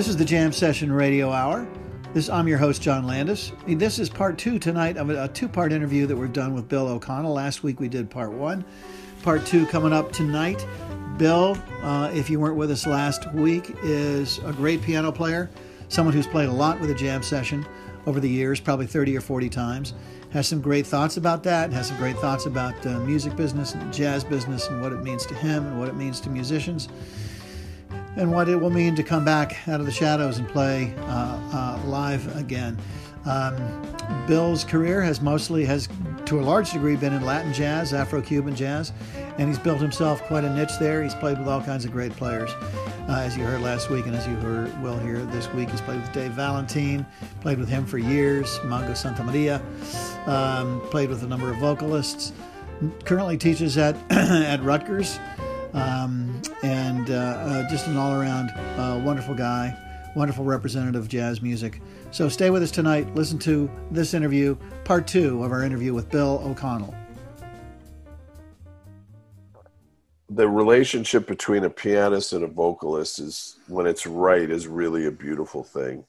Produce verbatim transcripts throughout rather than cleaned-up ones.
This is the Jam Session Radio Hour. This I'm your host, John Landis. This is part two tonight of a two-part interview that we've done with Bill O'Connell. Last week we did part one. Part two coming up tonight. Bill, uh, if you weren't with us last week, is a great piano player, someone who's played a lot with a jam session over the years, probably thirty or forty times. Has some great thoughts about that, has some great thoughts about the music business and the jazz business and what it means to him and what it means to musicians and what it will mean to come back out of the shadows and play uh, uh, live again. Um, Bill's career has mostly, has to a large degree, been in Latin jazz, Afro-Cuban jazz, and he's built himself quite a niche there. He's played with all kinds of great players, uh, as you heard last week and as you heard, will hear this week. He's played with Dave Valentin, played with him for years, Mongo Santa Maria, um, played with a number of vocalists, currently teaches at, at Rutgers, um, and uh, uh, just an all-around uh, wonderful guy. Wonderful representative of jazz music. So stay with us tonight. Listen to this interview, part two of our interview with Bill O'Connell. The relationship between a pianist and a vocalist is, when it's right, is really a beautiful thing.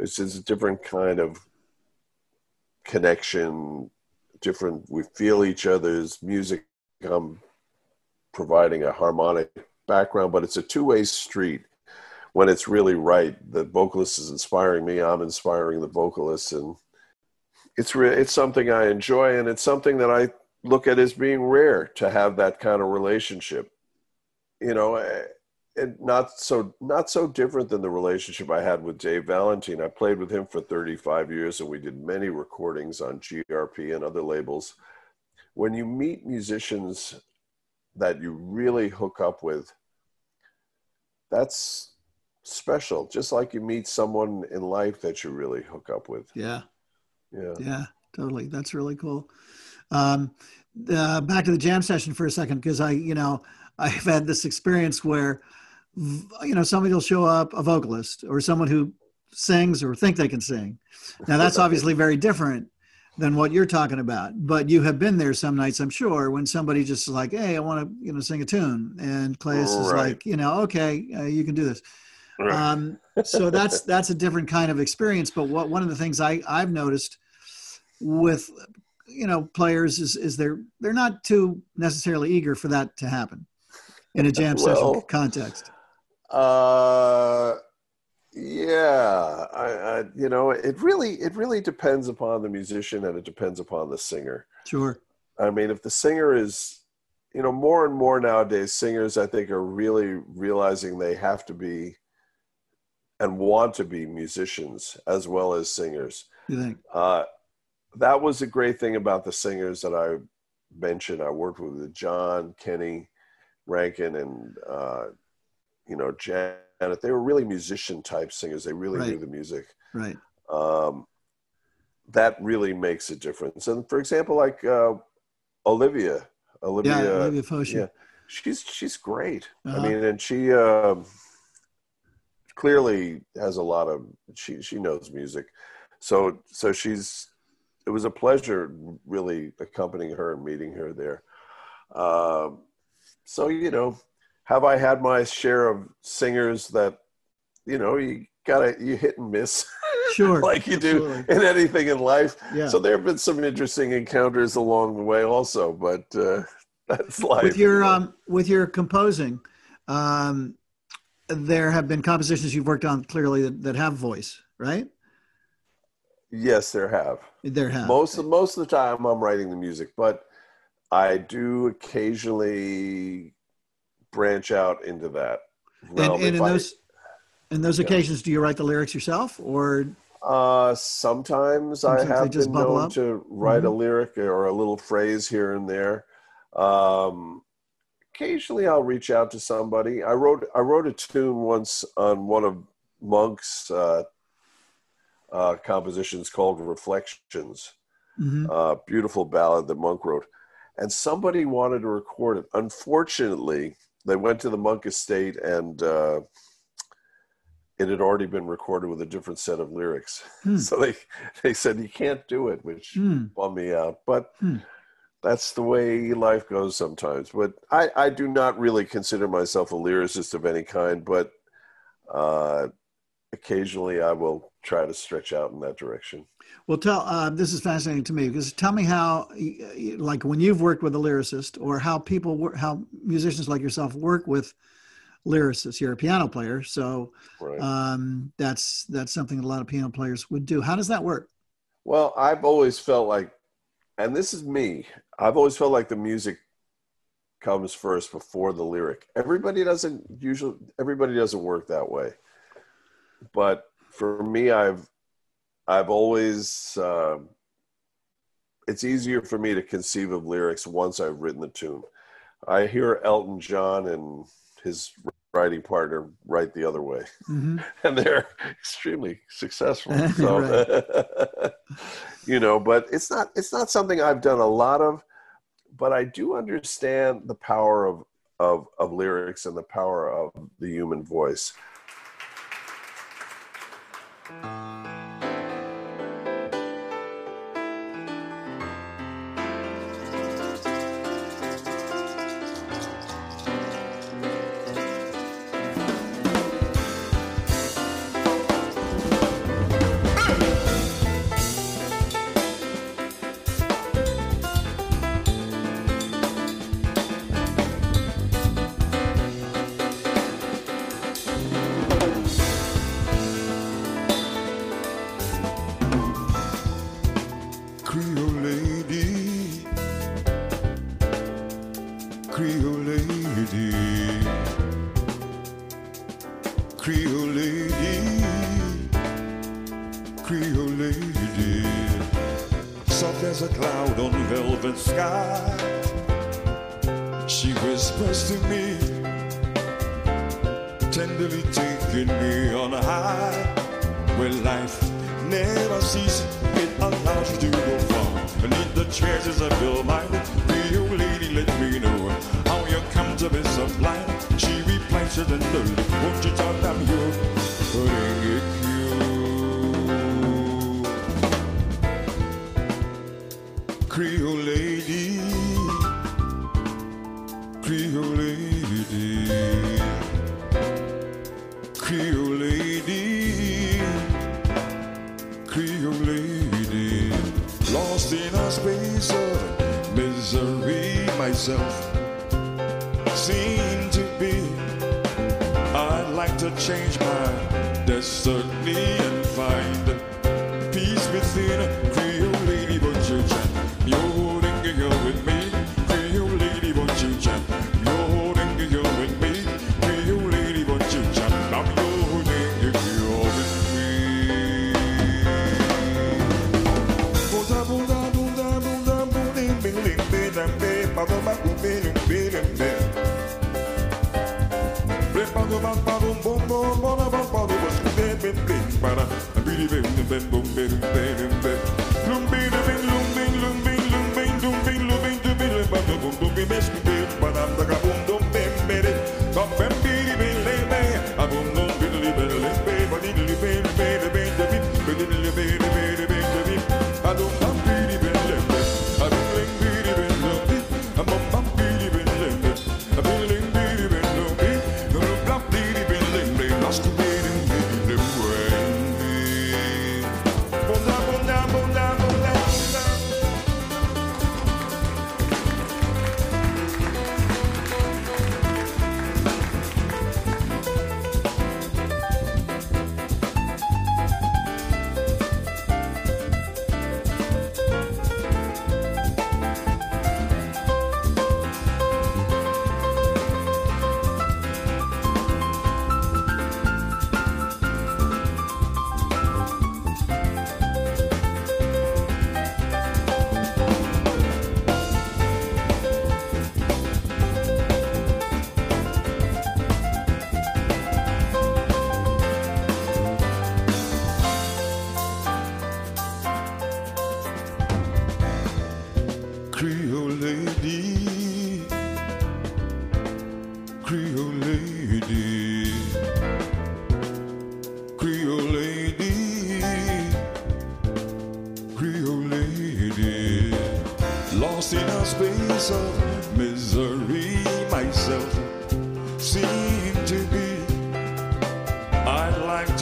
It's just a different kind of connection, different, we feel each other's music. I'm providing a harmonic background, but it's a two-way street. When it's really right, the vocalist is inspiring me, I'm inspiring the vocalist, and it's re- it's something I enjoy, and it's something that I look at as being rare to have that kind of relationship. You know, and not so not so different than the relationship I had with Dave Valentin. I played with him for thirty-five years, and we did many recordings on G R P and other labels. When you meet musicians that you really hook up with, that's special, just like you meet someone in life that you really hook up with. Yeah. Yeah. Yeah, totally. That's really cool. Um, uh, back to the jam session for a second, because I, you know, I've had this experience where, you know, somebody will show up, a vocalist or someone who sings or think they can sing. Now that's obviously very different than what you're talking about, but you have been there some nights, I'm sure, when somebody just is like, hey, I want to, you know, sing a tune. And Claes is like, you know, okay, uh, you can do this. um, so that's, that's a different kind of experience. But what, one of the things I I've noticed with, you know, players is, is they're, they're not too necessarily eager for that to happen in a jam well, session context. Uh, yeah, I, I, you know, it really, it really depends upon the musician and it depends upon the singer. Sure. I mean, if the singer is, you know, more and more nowadays, singers, I think, are really realizing they have to be and want to be musicians as well as singers. You think? Uh, that was a great thing about the singers that I mentioned. I worked with John, Kenny, Rankin, and, uh, you know, Janet. They were really musician-type singers. They really right. knew the music. Right. Um, that really makes a difference. And, for example, like uh, Olivia. Olivia, yeah, Olivia Foscia. Yeah. She's, she's great. Uh-huh. I mean, and she... Um, clearly has a lot of, she, she knows music. So, so she's, it was a pleasure really accompanying her and meeting her there. Um, so, you know, have I had my share of singers that, you know, you gotta, you hit and miss sure, like you do absolutely. In anything in life. Yeah. So there've been some interesting encounters along the way also, but uh, that's life. With your, um, with your composing, um, there have been compositions you've worked on clearly that, that have voice, right? Yes, there have. There have. Most of, most of the time I'm writing the music, but I do occasionally branch out into that realm. And, and in I, those, in those yeah. occasions, do you write the lyrics yourself or? Uh, sometimes, sometimes I have been known up. to write mm-hmm. a lyric or a little phrase here and there. Um, Occasionally I'll reach out to somebody. I wrote I wrote a tune once on one of Monk's uh, uh, compositions called Reflections, mm-hmm. uh, beautiful ballad that Monk wrote. And somebody wanted to record it. Unfortunately, they went to the Monk estate and uh, it had already been recorded with a different set of lyrics. Mm. So they, they said, you can't do it, which mm. bummed me out. But... Mm. That's the way life goes sometimes. But I, I do not really consider myself a lyricist of any kind, but uh, occasionally I will try to stretch out in that direction. Well, tell, uh, this is fascinating to me, because tell me how, like when you've worked with a lyricist, or how people, how musicians like yourself work with lyricists. You're a piano player, so right. um, that's, that's something a lot of piano players would do. How does that work? Well, I've always felt like, and this is me, I've always felt like the music comes first before the lyric. Everybody doesn't usually, everybody doesn't work that way. But for me, I've, I've always, uh, it's easier for me to conceive of lyrics once I've written the tune. I hear Elton John and his writing partner write the other way. Mm-hmm. And they're extremely successful. So, you know, but it's not, it's not something I've done a lot of, but I do understand the power of, of, of lyrics and the power of the human voice.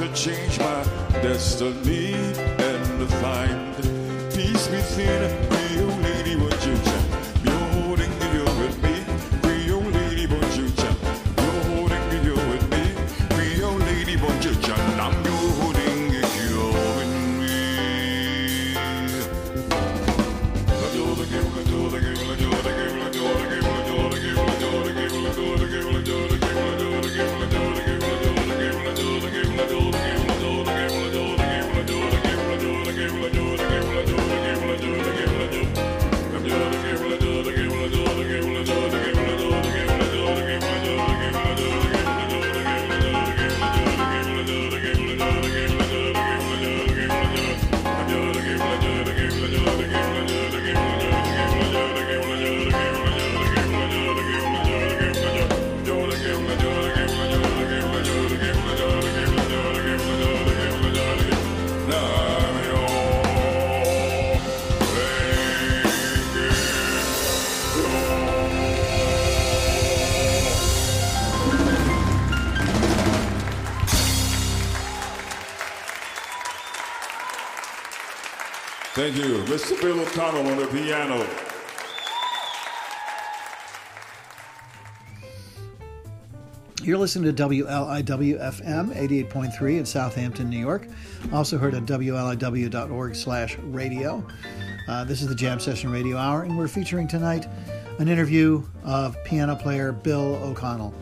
to change my destiny and to find peace within me. Oh lady, won't you jump? You're holding it up with me. Free, oh lady, won't you jump? You're holding it up with me. Free, oh lady, won't you jump? I'm your holding it up with me. Adore the game, adore the game, adore the game, adore the game, adore the game, adore the game, adore the game, adore the game, adore the game, adore the game. Thank you. Mister Bill O'Connell on the piano. You're listening to W L I W F M eighty-eight point three in Southampton, New York. Also heard at W L I W dot org slash radio. Uh, this is the Jam Session Radio Hour, and we're featuring tonight an interview of piano player Bill O'Connell.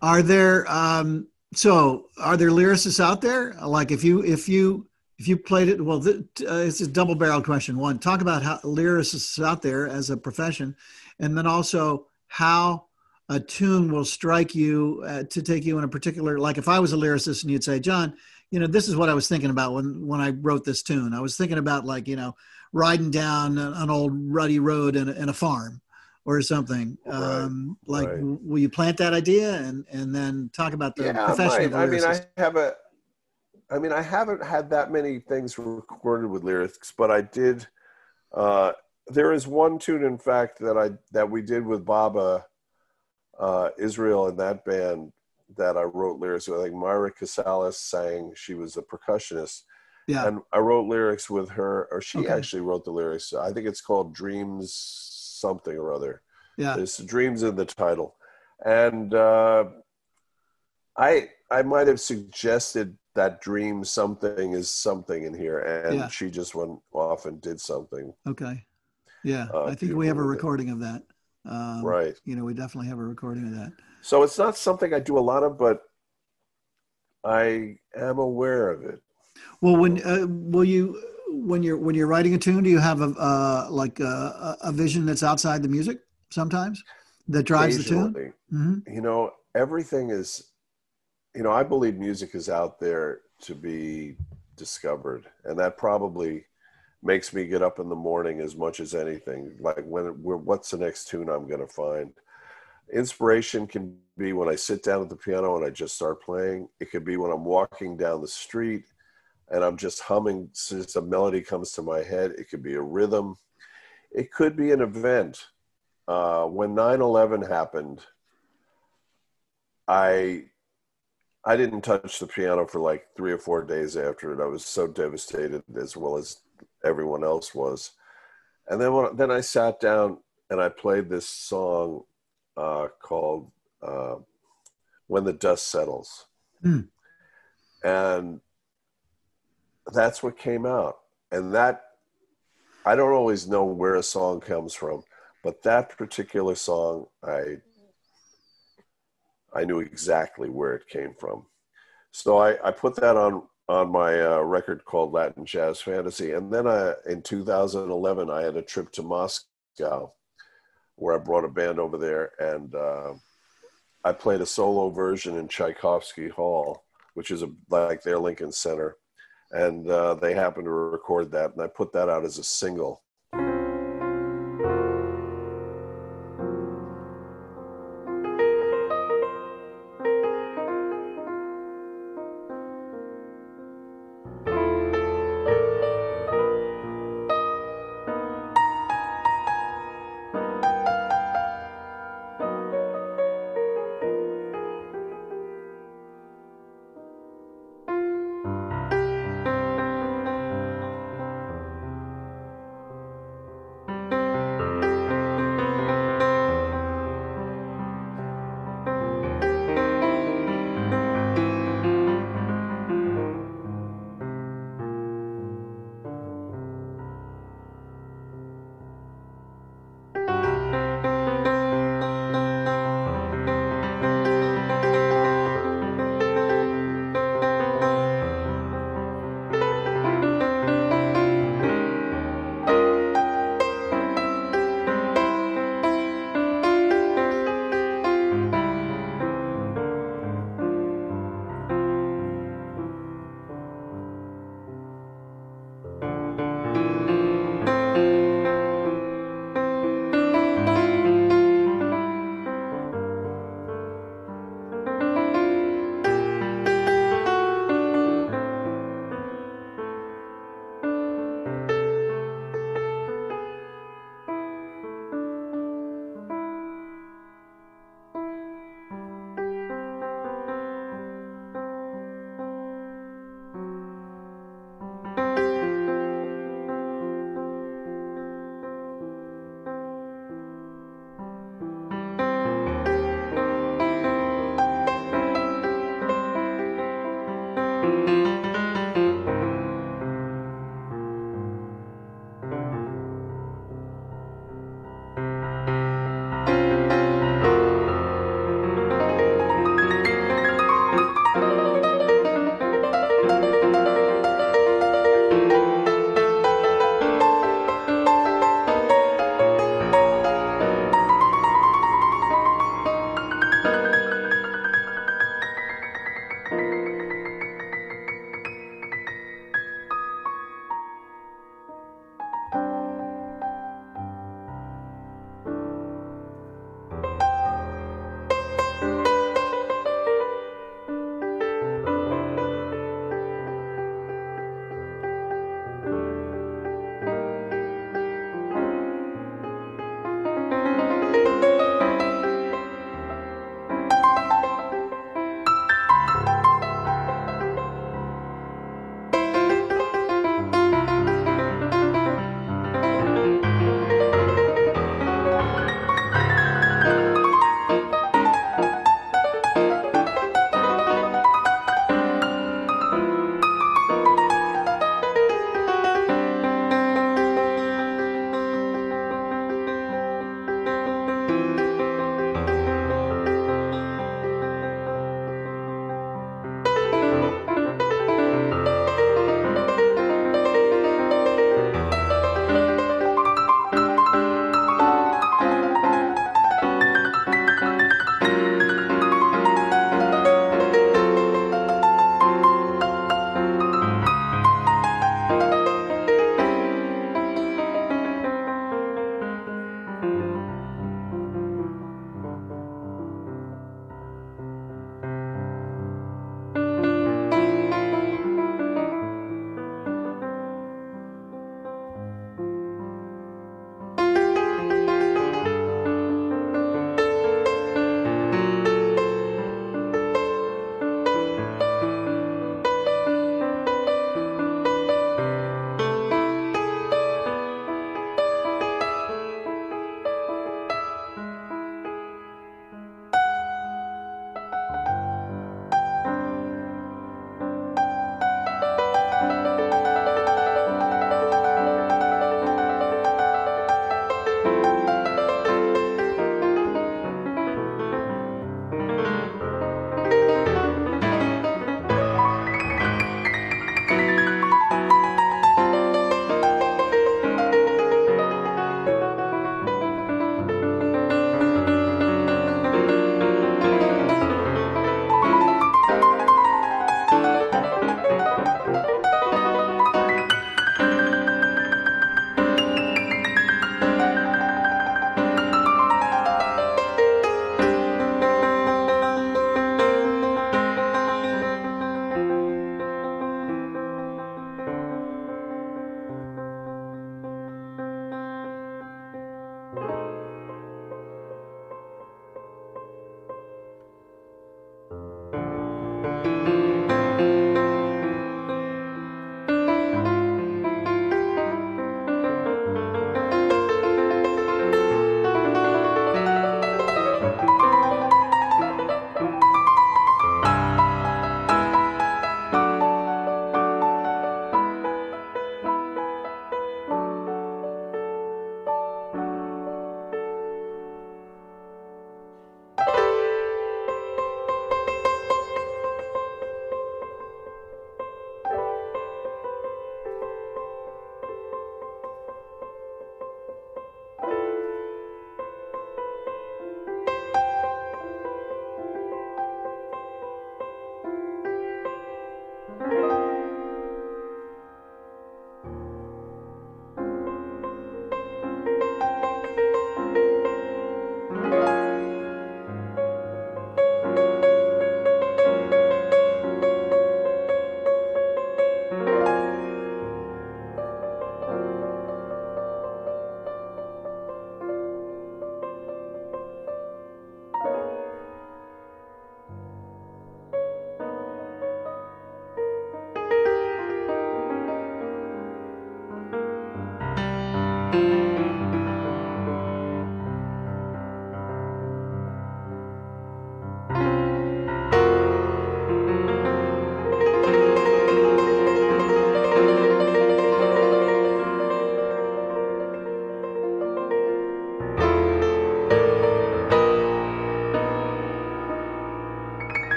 Are there, um, so are there lyricists out there? Like if you, if you, If you played it, well, th- uh, it's a double-barreled question. One, talk about how lyricists out there as a profession, and then also how a tune will strike you uh, to take you in a particular, like if I was a lyricist and you'd say, John, you know, this is what I was thinking about when, when I wrote this tune. I was thinking about like, you know, riding down an old ruddy road in a, in a farm or something. Um, right, like, right. W- will you plant that idea and, and then talk about the yeah, profession of lyricist? I mean, I have a... I mean, I haven't had that many things recorded with lyrics, but I did. Uh, there is one tune, in fact, that I that we did with Baba uh, Israel and that band that I wrote lyrics with. I think Myra Casales sang. She was a percussionist. Yeah. And I wrote lyrics with her, or she okay. actually wrote the lyrics. I think it's called Dreams something or other. Yeah. There's Dreams in the title. And uh, I I might have suggested that dream something is something in here, and yeah. she just went off and did something. Okay, yeah, uh, I think we have a recording it. of that. Um, right. You know, we definitely have a recording of that. So it's not something I do a lot of, but I am aware of it. Well, when uh, will you when you're when you're writing a tune, do you have a uh, like a, a vision that's outside the music sometimes that drives the tune? Mm-hmm. You know, everything is. You know, I believe music is out there to be discovered, and that probably makes me get up in the morning as much as anything. Like, when, what's the next tune I'm going to find? Inspiration can be when I sit down at the piano and I just start playing. It could be when I'm walking down the street and I'm just humming, since a melody comes to my head. It could be a rhythm. It could be an event. Uh, when nine eleven happened, I... I didn't touch the piano for like three or four days after it. I was so devastated, as well as everyone else was. And then when, then I sat down and I played this song uh, called uh, When the Dust Settles. Mm. And that's what came out. And that, I don't always know where a song comes from, but that particular song, I I knew exactly where it came from. So I, I put that on, on my uh, record called Latin Jazz Fantasy. And then I, in two thousand eleven, I had a trip to Moscow where I brought a band over there, and uh, I played a solo version in Tchaikovsky Hall, which is a, like their Lincoln Center. And uh, they happened to record that, and I put that out as a single.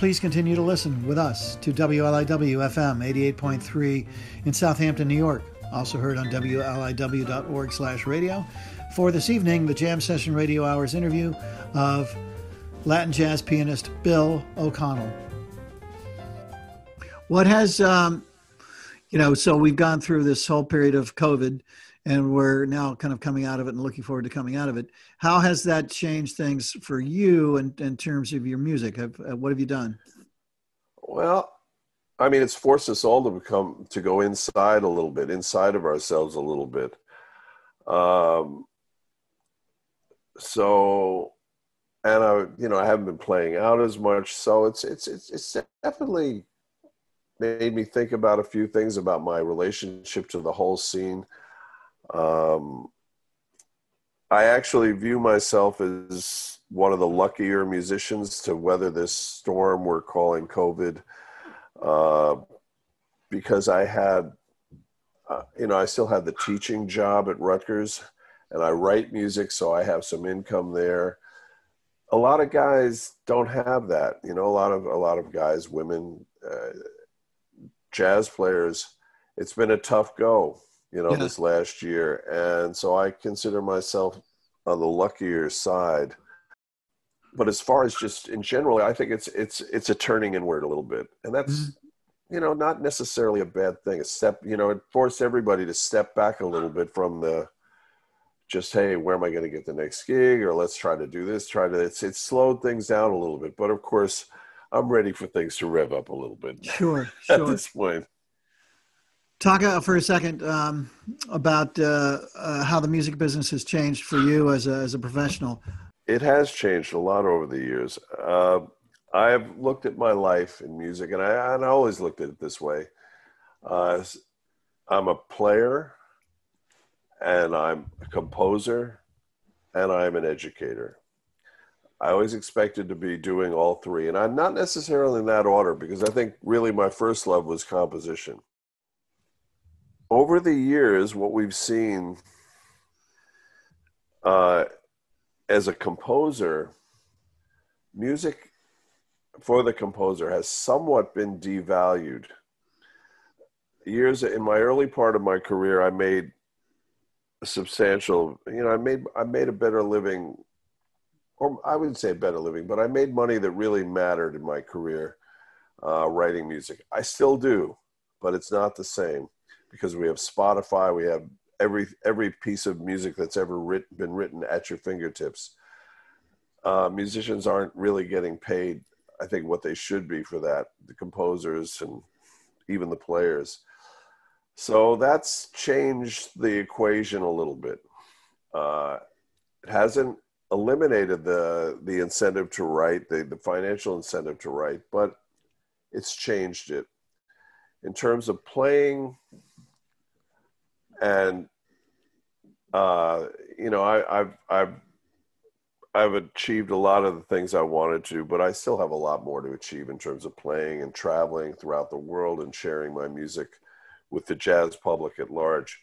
Please continue to listen with us to W L I W F M eighty-eight point three in Southampton, New York. Also heard on W L I W dot org slash radio. For this evening, the Jam Session Radio Hour's interview of Latin jazz pianist Bill O'Connell. What has, um, you know, so we've gone through this whole period of COVID, and we're now kind of coming out of it and looking forward to coming out of it. How has that changed things for you in, in terms of your music? Have, what have you done? Well, I mean, it's forced us all to become, to go inside a little bit, inside of ourselves a little bit. Um, so, and I, you know, I haven't been playing out as much. So it's, it's, it's, it's definitely made me think about a few things about my relationship to the whole scene. Um, I actually view myself as one of the luckier musicians to weather this storm we're calling COVID, uh, because I had, uh, you know, I still had the teaching job at Rutgers, and I write music, so I have some income there. A lot of guys don't have that, you know, a lot of, a lot of guys, women, uh, jazz players, it's been a tough go. You know, yeah. This last year. And so I consider myself on the luckier side. But as far as just in general, I think it's it's it's a turning inward a little bit. And that's, mm-hmm. you know, not necessarily a bad thing. A step, you know, it forced everybody to step back a little bit from the just, hey, where am I going to get the next gig? Or let's try to do this, try to, it's, it's slowed things down a little bit. But of course, I'm ready for things to rev up a little bit. Sure, at sure. this point. Talk uh, for a second um, about uh, uh, how the music business has changed for you as a, as a professional. It has changed a lot over the years. Uh, I've looked at my life in music, and I, and I always looked at it this way. Uh, I'm a player, and I'm a composer, and I'm an educator. I always expected to be doing all three, and I'm not necessarily in that order, because I think really my first love was composition. Over the years, what we've seen uh, as a composer, music for the composer has somewhat been devalued. Years in my early part of my career, I made a substantial, you know, I made I made a better living, or I wouldn't say better living, but I made money that really mattered in my career uh, writing music. I still do, but it's not the same. Because we have Spotify, we have every every piece of music that's ever writ- been written at your fingertips. Uh, musicians aren't really getting paid, I think, what they should be for that, the composers and even the players. So that's changed the equation a little bit. Uh, it hasn't eliminated the, the incentive to write, the, the financial incentive to write, but it's changed it. In terms of playing, and uh, you know, I, I've I've I've achieved a lot of the things I wanted to, but I still have a lot more to achieve in terms of playing and traveling throughout the world and sharing my music with the jazz public at large.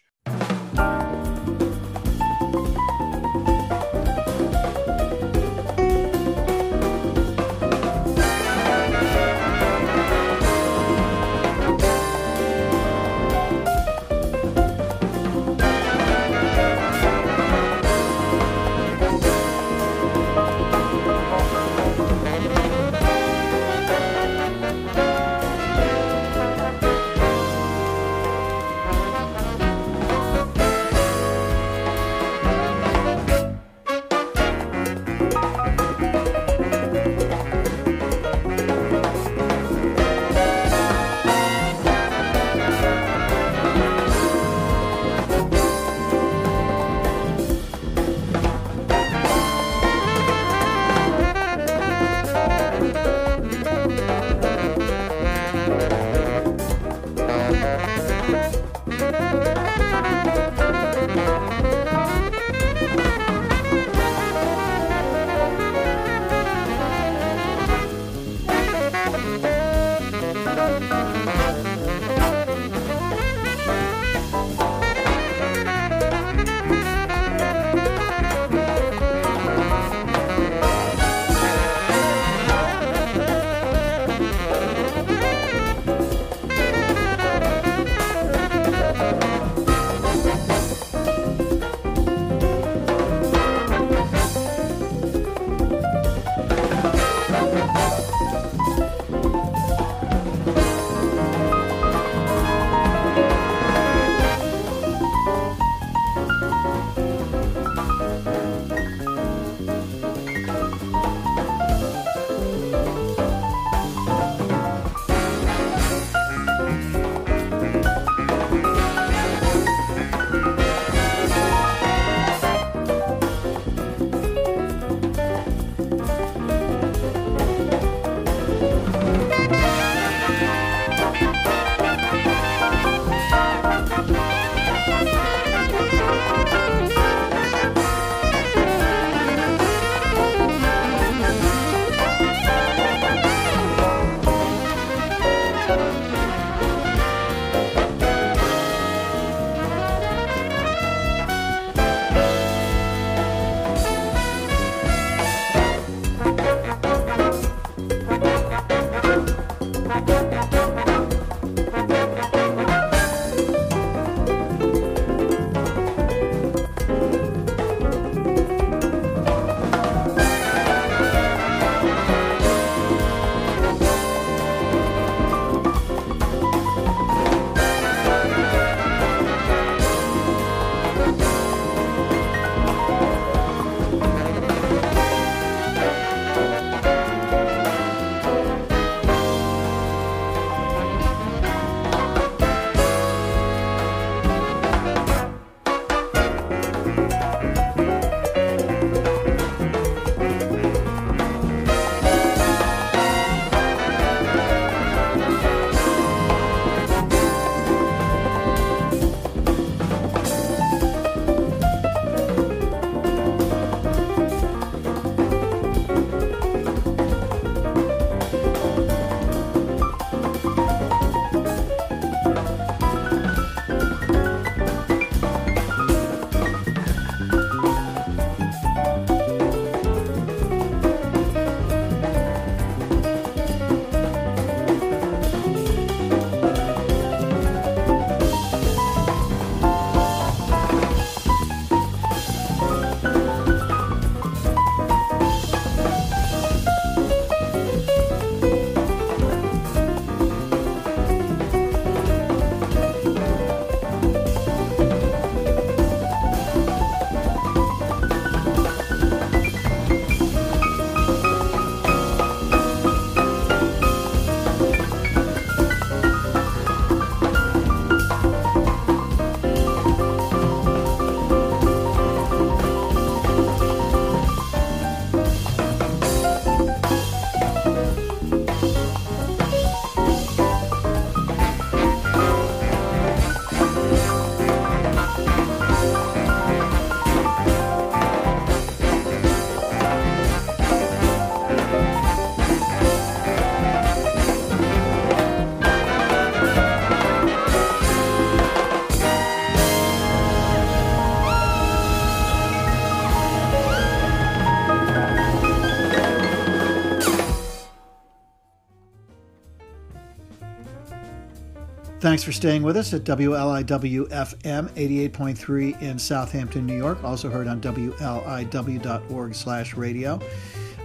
Thanks for staying with us at W L I W F M eighty-eight point three in Southampton, New York. Also heard on W L I W dot org slash radio.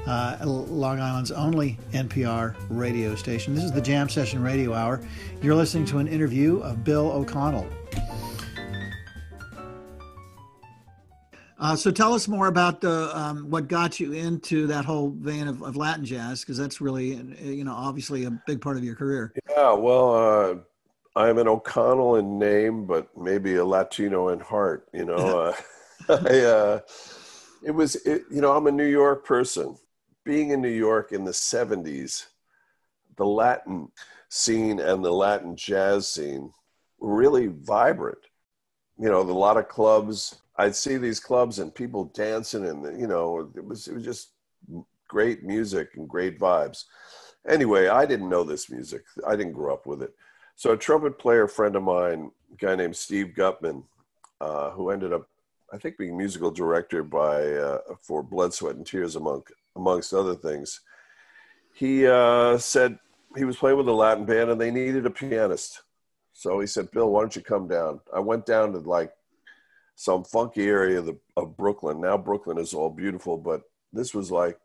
Uh, Long Island's only N P R radio station. This is the Jam Session Radio Hour. You're listening to an interview of Bill O'Connell. Uh, so tell us more about the, um, what got you into that whole vein of, of Latin jazz, because that's really, you know, obviously a big part of your career. Yeah, well, uh, I'm an O'Connell in name, but maybe a Latino in heart, you know. uh, I, uh, it was, it, you know, I'm a New York person. Being in New York in the seventies, the Latin scene and the Latin jazz scene were really vibrant. You know, a lot of clubs. I'd see these clubs and people dancing, and you know, it was it was just great music and great vibes. Anyway, I didn't know this music. I didn't grow up with it. So a trumpet player friend of mine, a guy named Steve Gutman, uh, who ended up, I think, being musical director by uh, for Blood, Sweat and Tears, among amongst other things. He uh, said he was playing with a Latin band and they needed a pianist. So he said, "Bill, why don't you come down?" I went down to like some funky area of, the, of Brooklyn. Now Brooklyn is all beautiful, but this was like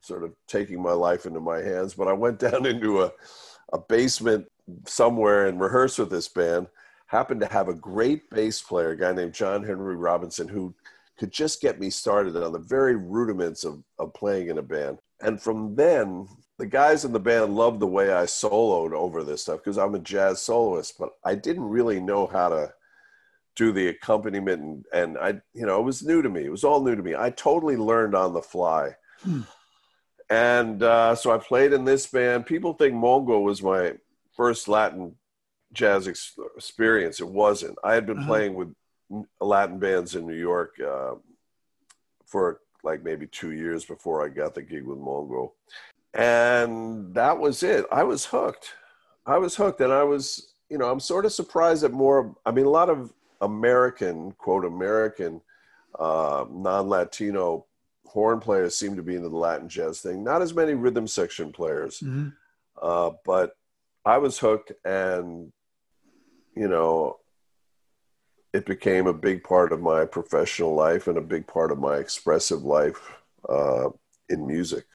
sort of taking my life into my hands. But I went down into a, a basement somewhere and rehearsed with this band. Happened to have a great bass player, a guy named John Henry Robinson, who could just get me started on the very rudiments of, of playing in a band. And from then, the guys in the band loved the way I soloed over this stuff, because I'm a jazz soloist, but I didn't really know how to do the accompaniment, and, and I, you know, it was new to me. It was all new to me. I totally learned on the fly. Hmm. And uh, so I played in this band. People think Mongo was my first Latin jazz ex- experience. It wasn't. I had been uh-huh. playing with Latin bands in New York uh, for like maybe two years before I got the gig with Mongo. And that was it. I was hooked. I was hooked. And I was, you know, I'm sort of surprised that more, I mean, a lot of American, quote, American, uh, non-Latino horn players seem to be into the Latin jazz thing. Not as many rhythm section players, mm-hmm. uh, but I was hooked, and, you know, it became a big part of my professional life and a big part of my expressive life uh, in music.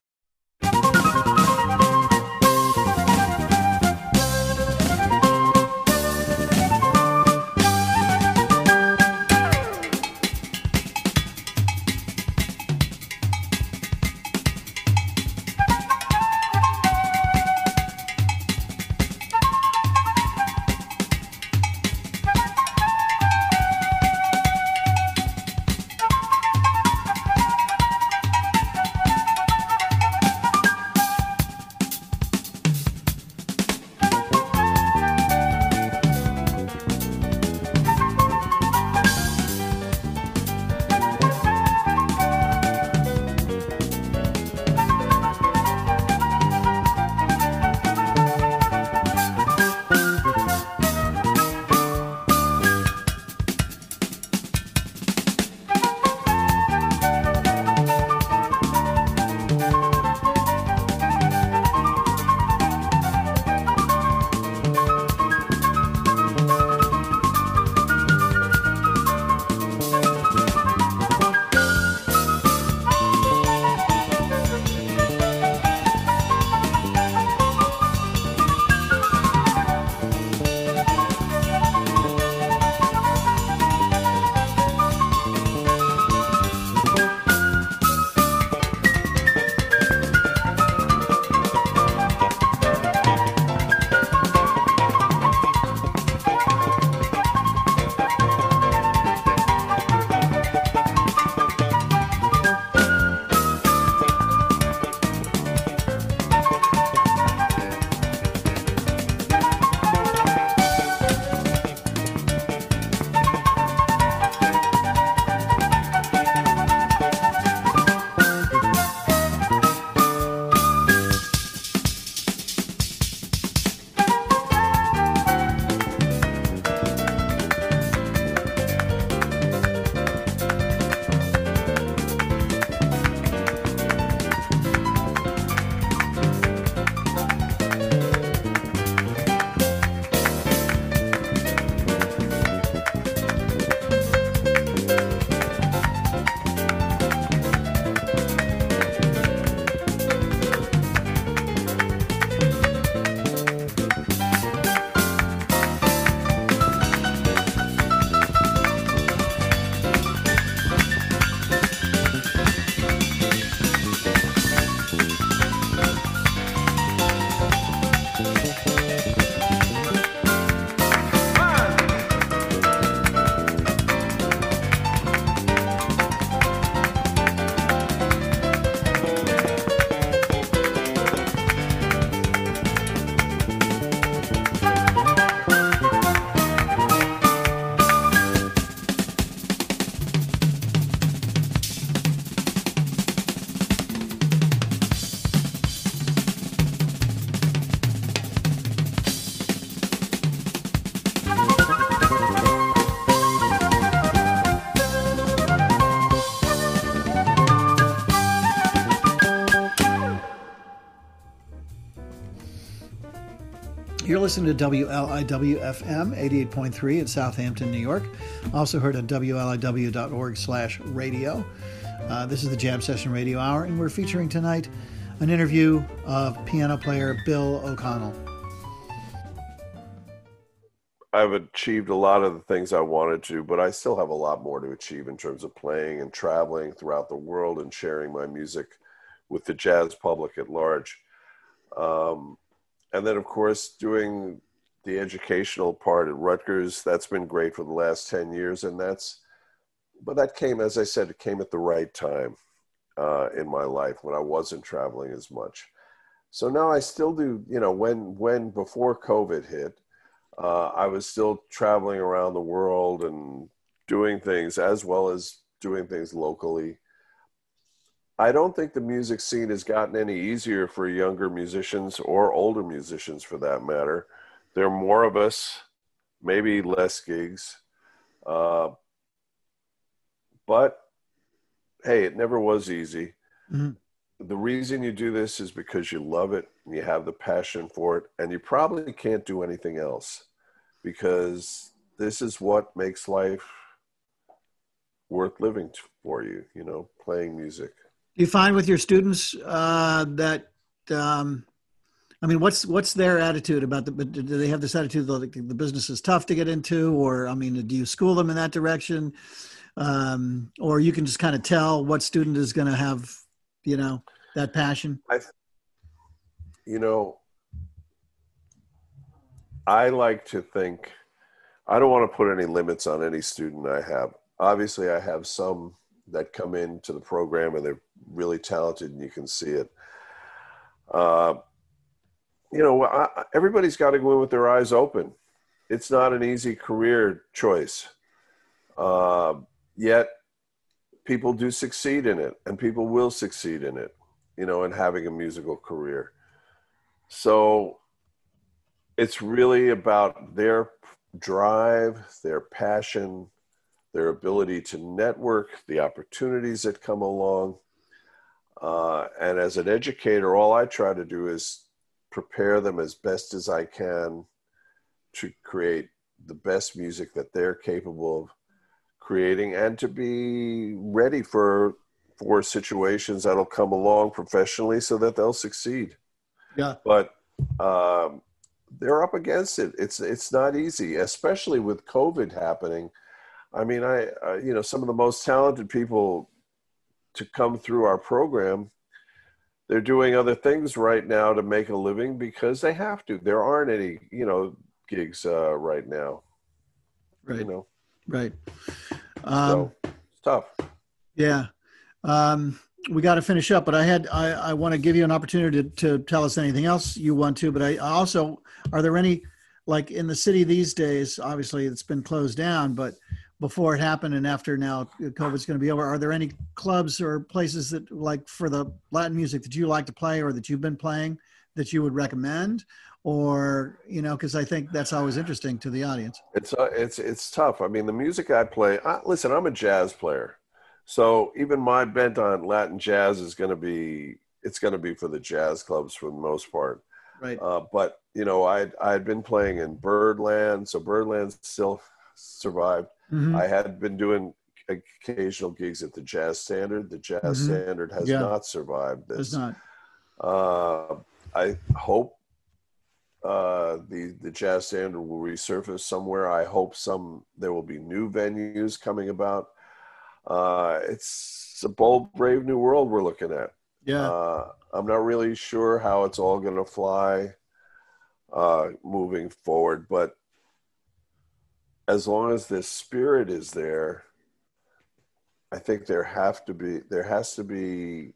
You're listening to W L I W F M eighty-eight point three in Southampton, New York. Also heard on W L I W dot org slash radio. Uh, this is the Jam Session Radio Hour, and we're featuring tonight an interview of piano player Bill O'Connell. I've achieved a lot of the things I wanted to, but I still have a lot more to achieve in terms of playing and traveling throughout the world and sharing my music with the jazz public at large. Um, and then, of course, doing the educational part at Rutgers, that's been great for the last ten years. And that's, but that came, as I said, it came at the right time uh, in my life when I wasn't traveling as much. So now I still do, you know, when, when before COVID hit, uh, I was still traveling around the world and doing things as well as doing things locally. I don't think the music scene has gotten any easier for younger musicians or older musicians for that matter. There are more of us, maybe less gigs. Uh, but hey, it never was easy. Mm-hmm. The reason you do this is because you love it and you have the passion for it, and you probably can't do anything else because this is what makes life worth living for you, you know, playing music. You find with your students uh, that, um, I mean, what's what's their attitude about the, do they have this attitude that like, the business is tough to get into, or, I mean, do you school them in that direction? Um, or you can just kind of tell what student is going to have, you know, that passion? I, you know, I like to think, I don't want to put any limits on any student I have. Obviously, I have some that come into the program and they're really talented and you can see it. Uh, you know, I, everybody's got to go in with their eyes open. It's not an easy career choice. Uh, yet people do succeed in it, and people will succeed in it, you know, in having a musical career. So it's really about their drive, their passion, their ability to network, the opportunities that come along. Uh, and as an educator, all I try to do is prepare them as best as I can to create the best music that they're capable of creating, and to be ready for, for situations that'll come along professionally so that they'll succeed. Yeah. But um, they're up against it. It's, it's not easy, especially with COVID happening. I mean, I, uh, you know, some of the most talented people to come through our program, they're doing other things right now to make a living because they have to. There aren't any, you know, gigs uh, right now. Right. You know. Right. Um, so, it's tough. Yeah. Um, we got to finish up, but I had, I, I want to give you an opportunity to, to tell us anything else you want to, but I also, are there any, like in the city these days, obviously it's been closed down, but before it happened and after now COVID's going to be over, are there any clubs or places that like for the Latin music that you like to play or that you've been playing that you would recommend? Or, you know, because I think that's always interesting to the audience. It's, uh, it's, it's tough. I mean, the music I play, I, listen, I'm a jazz player. So even my bent on Latin jazz is going to be, it's going to be for the jazz clubs for the most part. Right. Uh, but, you know, I I'd been playing in Birdland, so Birdland still survived. Mm-hmm. I had been doing occasional gigs at the Jazz Standard. The Jazz mm-hmm. Standard has yeah. not survived this. It's not. Uh, I hope uh, the the Jazz Standard will resurface somewhere. I hope some there will be new venues coming about. Uh, it's a bold, brave new world we're looking at. Yeah. Uh, I'm not really sure how it's all going to fly uh, moving forward, but as long as this spirit is there, I think there have to be there has to be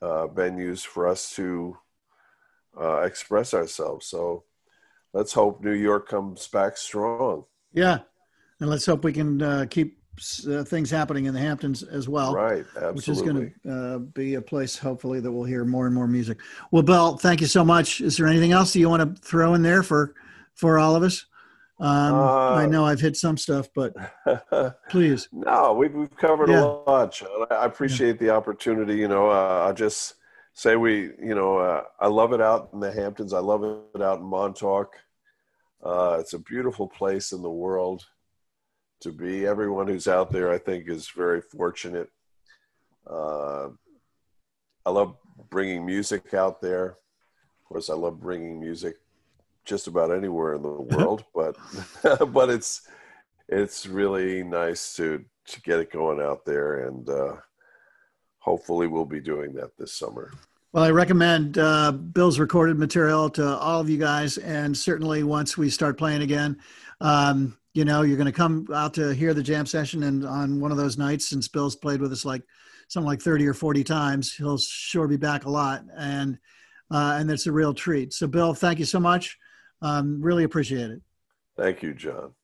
uh, venues for us to uh, express ourselves. So let's hope New York comes back strong. Yeah, and let's hope we can uh, keep. Uh, things happening in the Hamptons as well, right? Absolutely. Which is going to uh, be a place, hopefully, that we'll hear more and more music. Well, Bill, thank you so much. Is there anything else that you want to throw in there for, for all of us? Um, uh, I know I've hit some stuff, but please. No, we've, we've covered yeah. a lot, John. I appreciate yeah. the opportunity. You know, uh, I just say we, you know, uh, I love it out in the Hamptons. I love it out in Montauk. Uh, it's a beautiful place in the world to be. Everyone who's out there, I think, is very fortunate. Uh, I love bringing music out there. Of course, I love bringing music just about anywhere in the world, but but it's it's really nice to to get it going out there, and uh, hopefully we'll be doing that this summer. Well, I recommend uh, Bill's recorded material to all of you guys, and certainly once we start playing again, um, you know, you're going to come out to hear the jam session, and on one of those nights, since Bill's played with us like something like thirty or forty times, he'll sure be back a lot, and uh, and it's a real treat. So, Bill, thank you so much. Um, really appreciate it. Thank you, John.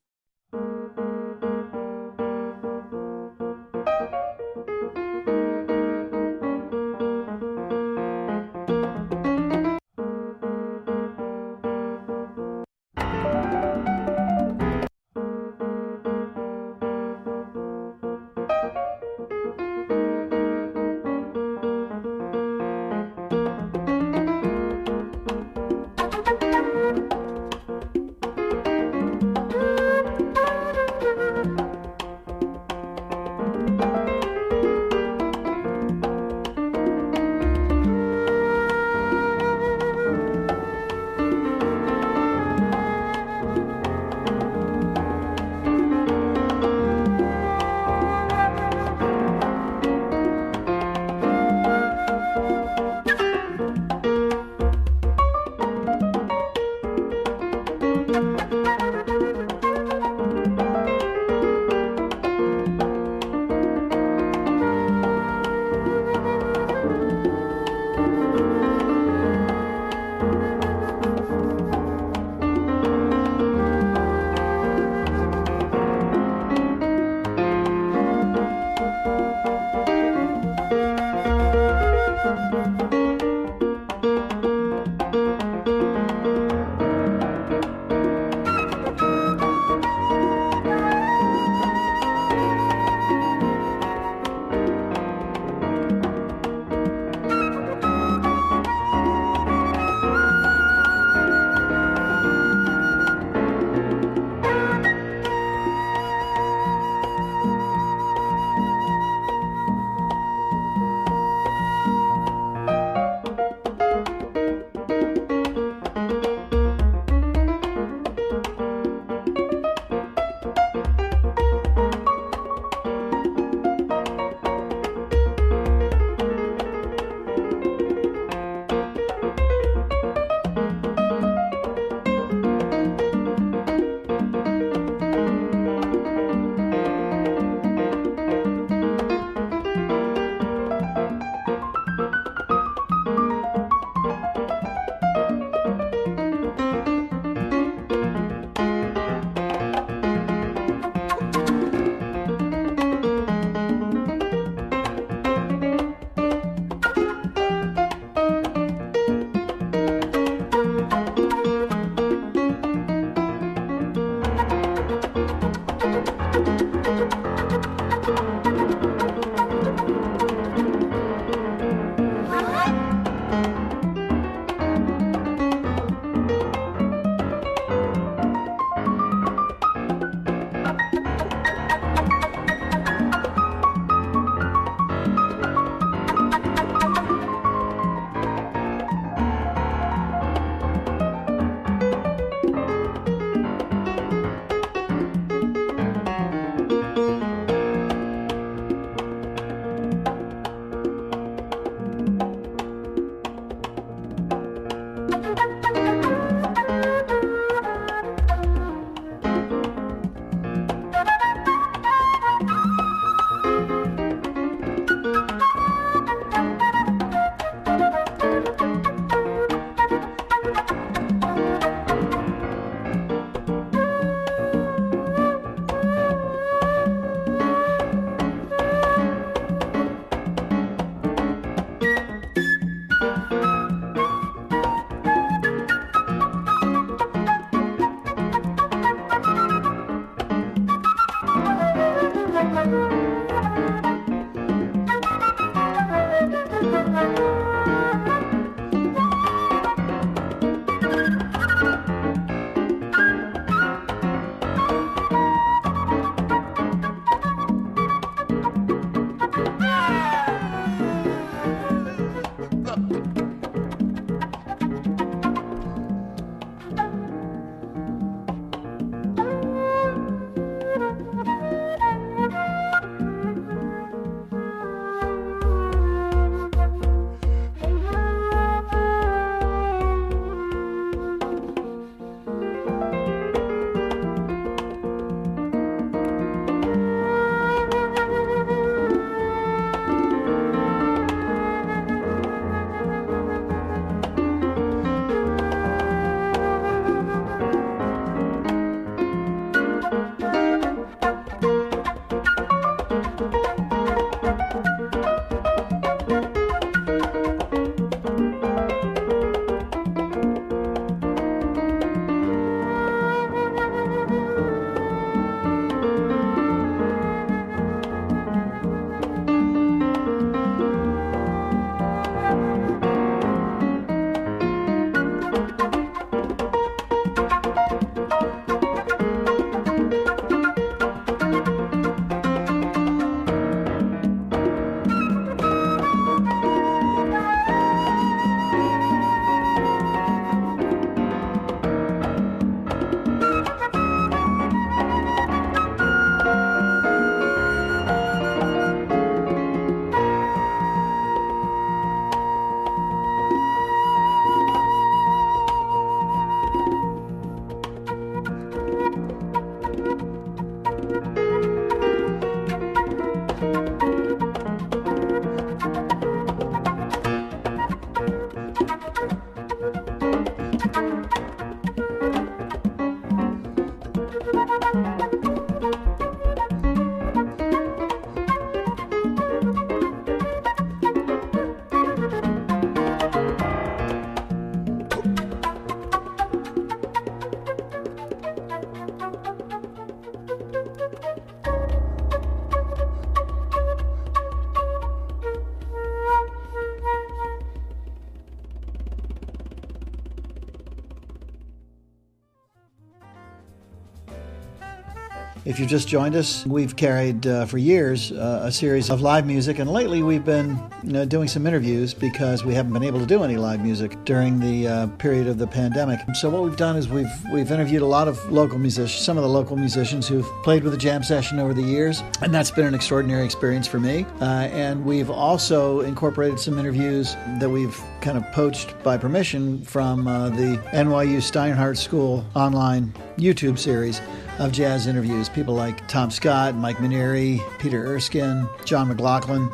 If you've just joined us, we've carried uh, for years uh, a series of live music, and lately we've been you know, doing some interviews because we haven't been able to do any live music during the uh, period of the pandemic. So what we've done is we've we've interviewed a lot of local musicians, some of the local musicians who've played with the Jam Session over the years, and that's been an extraordinary experience for me. Uh, and we've also incorporated some interviews that we've kind of poached by permission from uh, the N Y U Steinhardt School online YouTube series of jazz interviews. People like Tom Scott, Mike Mineri, Peter Erskine, John McLaughlin.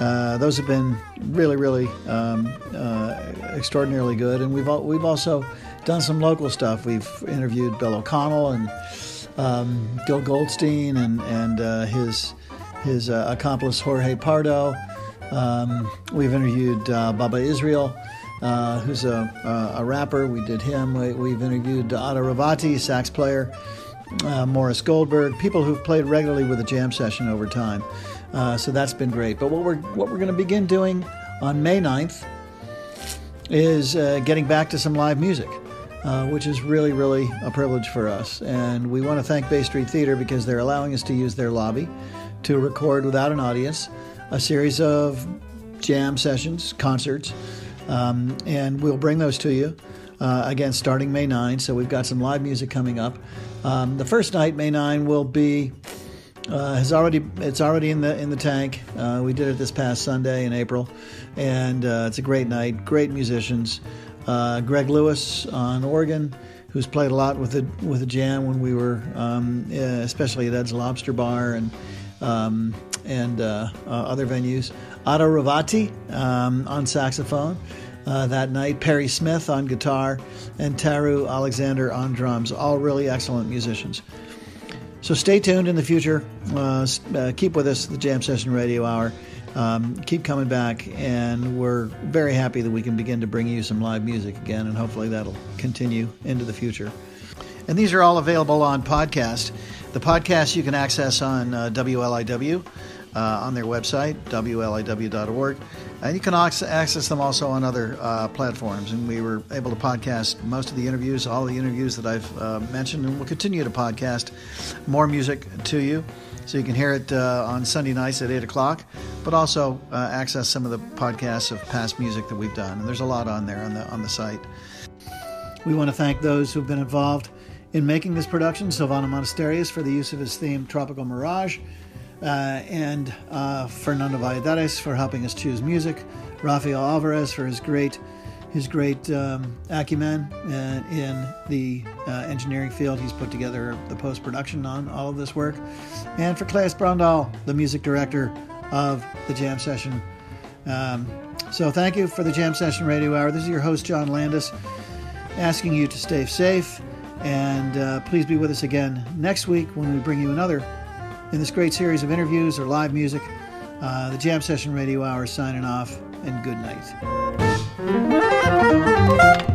Uh, those have been really, really um, uh, extraordinarily good. And we've we've also done some local stuff. We've interviewed Bill O'Connell and um, Bill Goldstein and and uh, his his uh, accomplice Jorge Pardo. Um, we've interviewed uh, Baba Israel, Uh, who's a, uh, a rapper. We did him. We, we've interviewed Ada Ravati, sax player, uh, Morris Goldberg, people who've played regularly with the Jam Session over time. Uh, so that's been great. But what we're what we're going to begin doing on May ninth is uh, getting back to some live music, uh, which is really, really a privilege for us. And we want to thank Bay Street Theater because they're allowing us to use their lobby to record without an audience a series of jam sessions, concerts, Um, and we'll bring those to you, uh, again, starting May ninth. So we've got some live music coming up. Um, the first night, May ninth, will be uh, has already it's already in the in the tank. Uh, we did it this past Sunday in April, and uh, it's a great night. Great musicians. Uh, Greg Lewis on organ, who's played a lot with the with the Jam when we were, um, especially at Ed's Lobster Bar and um, and uh, uh, other venues. Ada Ravati um, on saxophone uh, that night, Perry Smith on guitar, and Taru Alexander on drums, all really excellent musicians. So stay tuned in the future. Uh, uh, keep with us, the Jam Session Radio Hour. Um, keep coming back, and we're very happy that we can begin to bring you some live music again, and hopefully that'll continue into the future. And these are all available on podcast. The podcast you can access on uh, W L I W. Uh, on their website, W L I W dot org. And you can access them also on other uh, platforms. And we were able to podcast most of the interviews, all the interviews that I've uh, mentioned, and we'll continue to podcast more music to you. So you can hear it uh, on Sunday nights at eight o'clock, but also uh, access some of the podcasts of past music that we've done. And there's a lot on there on the, on the site. We want to thank those who've been involved in making this production. Silvano Monasterius for the use of his theme, Tropical Mirage. Uh, and uh, Fernando Valladares for helping us choose music, Rafael Alvarez for his great his great um, acumen uh, in the uh, engineering field. He's put together the post-production on all of this work. And for Claes Brondahl, the music director of the Jam Session. Um, so thank you for the Jam Session Radio Hour. This is your host, John Landis, asking you to stay safe. And uh, please be with us again next week when we bring you another in this great series of interviews or live music. Uh, the Jam Session Radio Hour is signing off, and good night.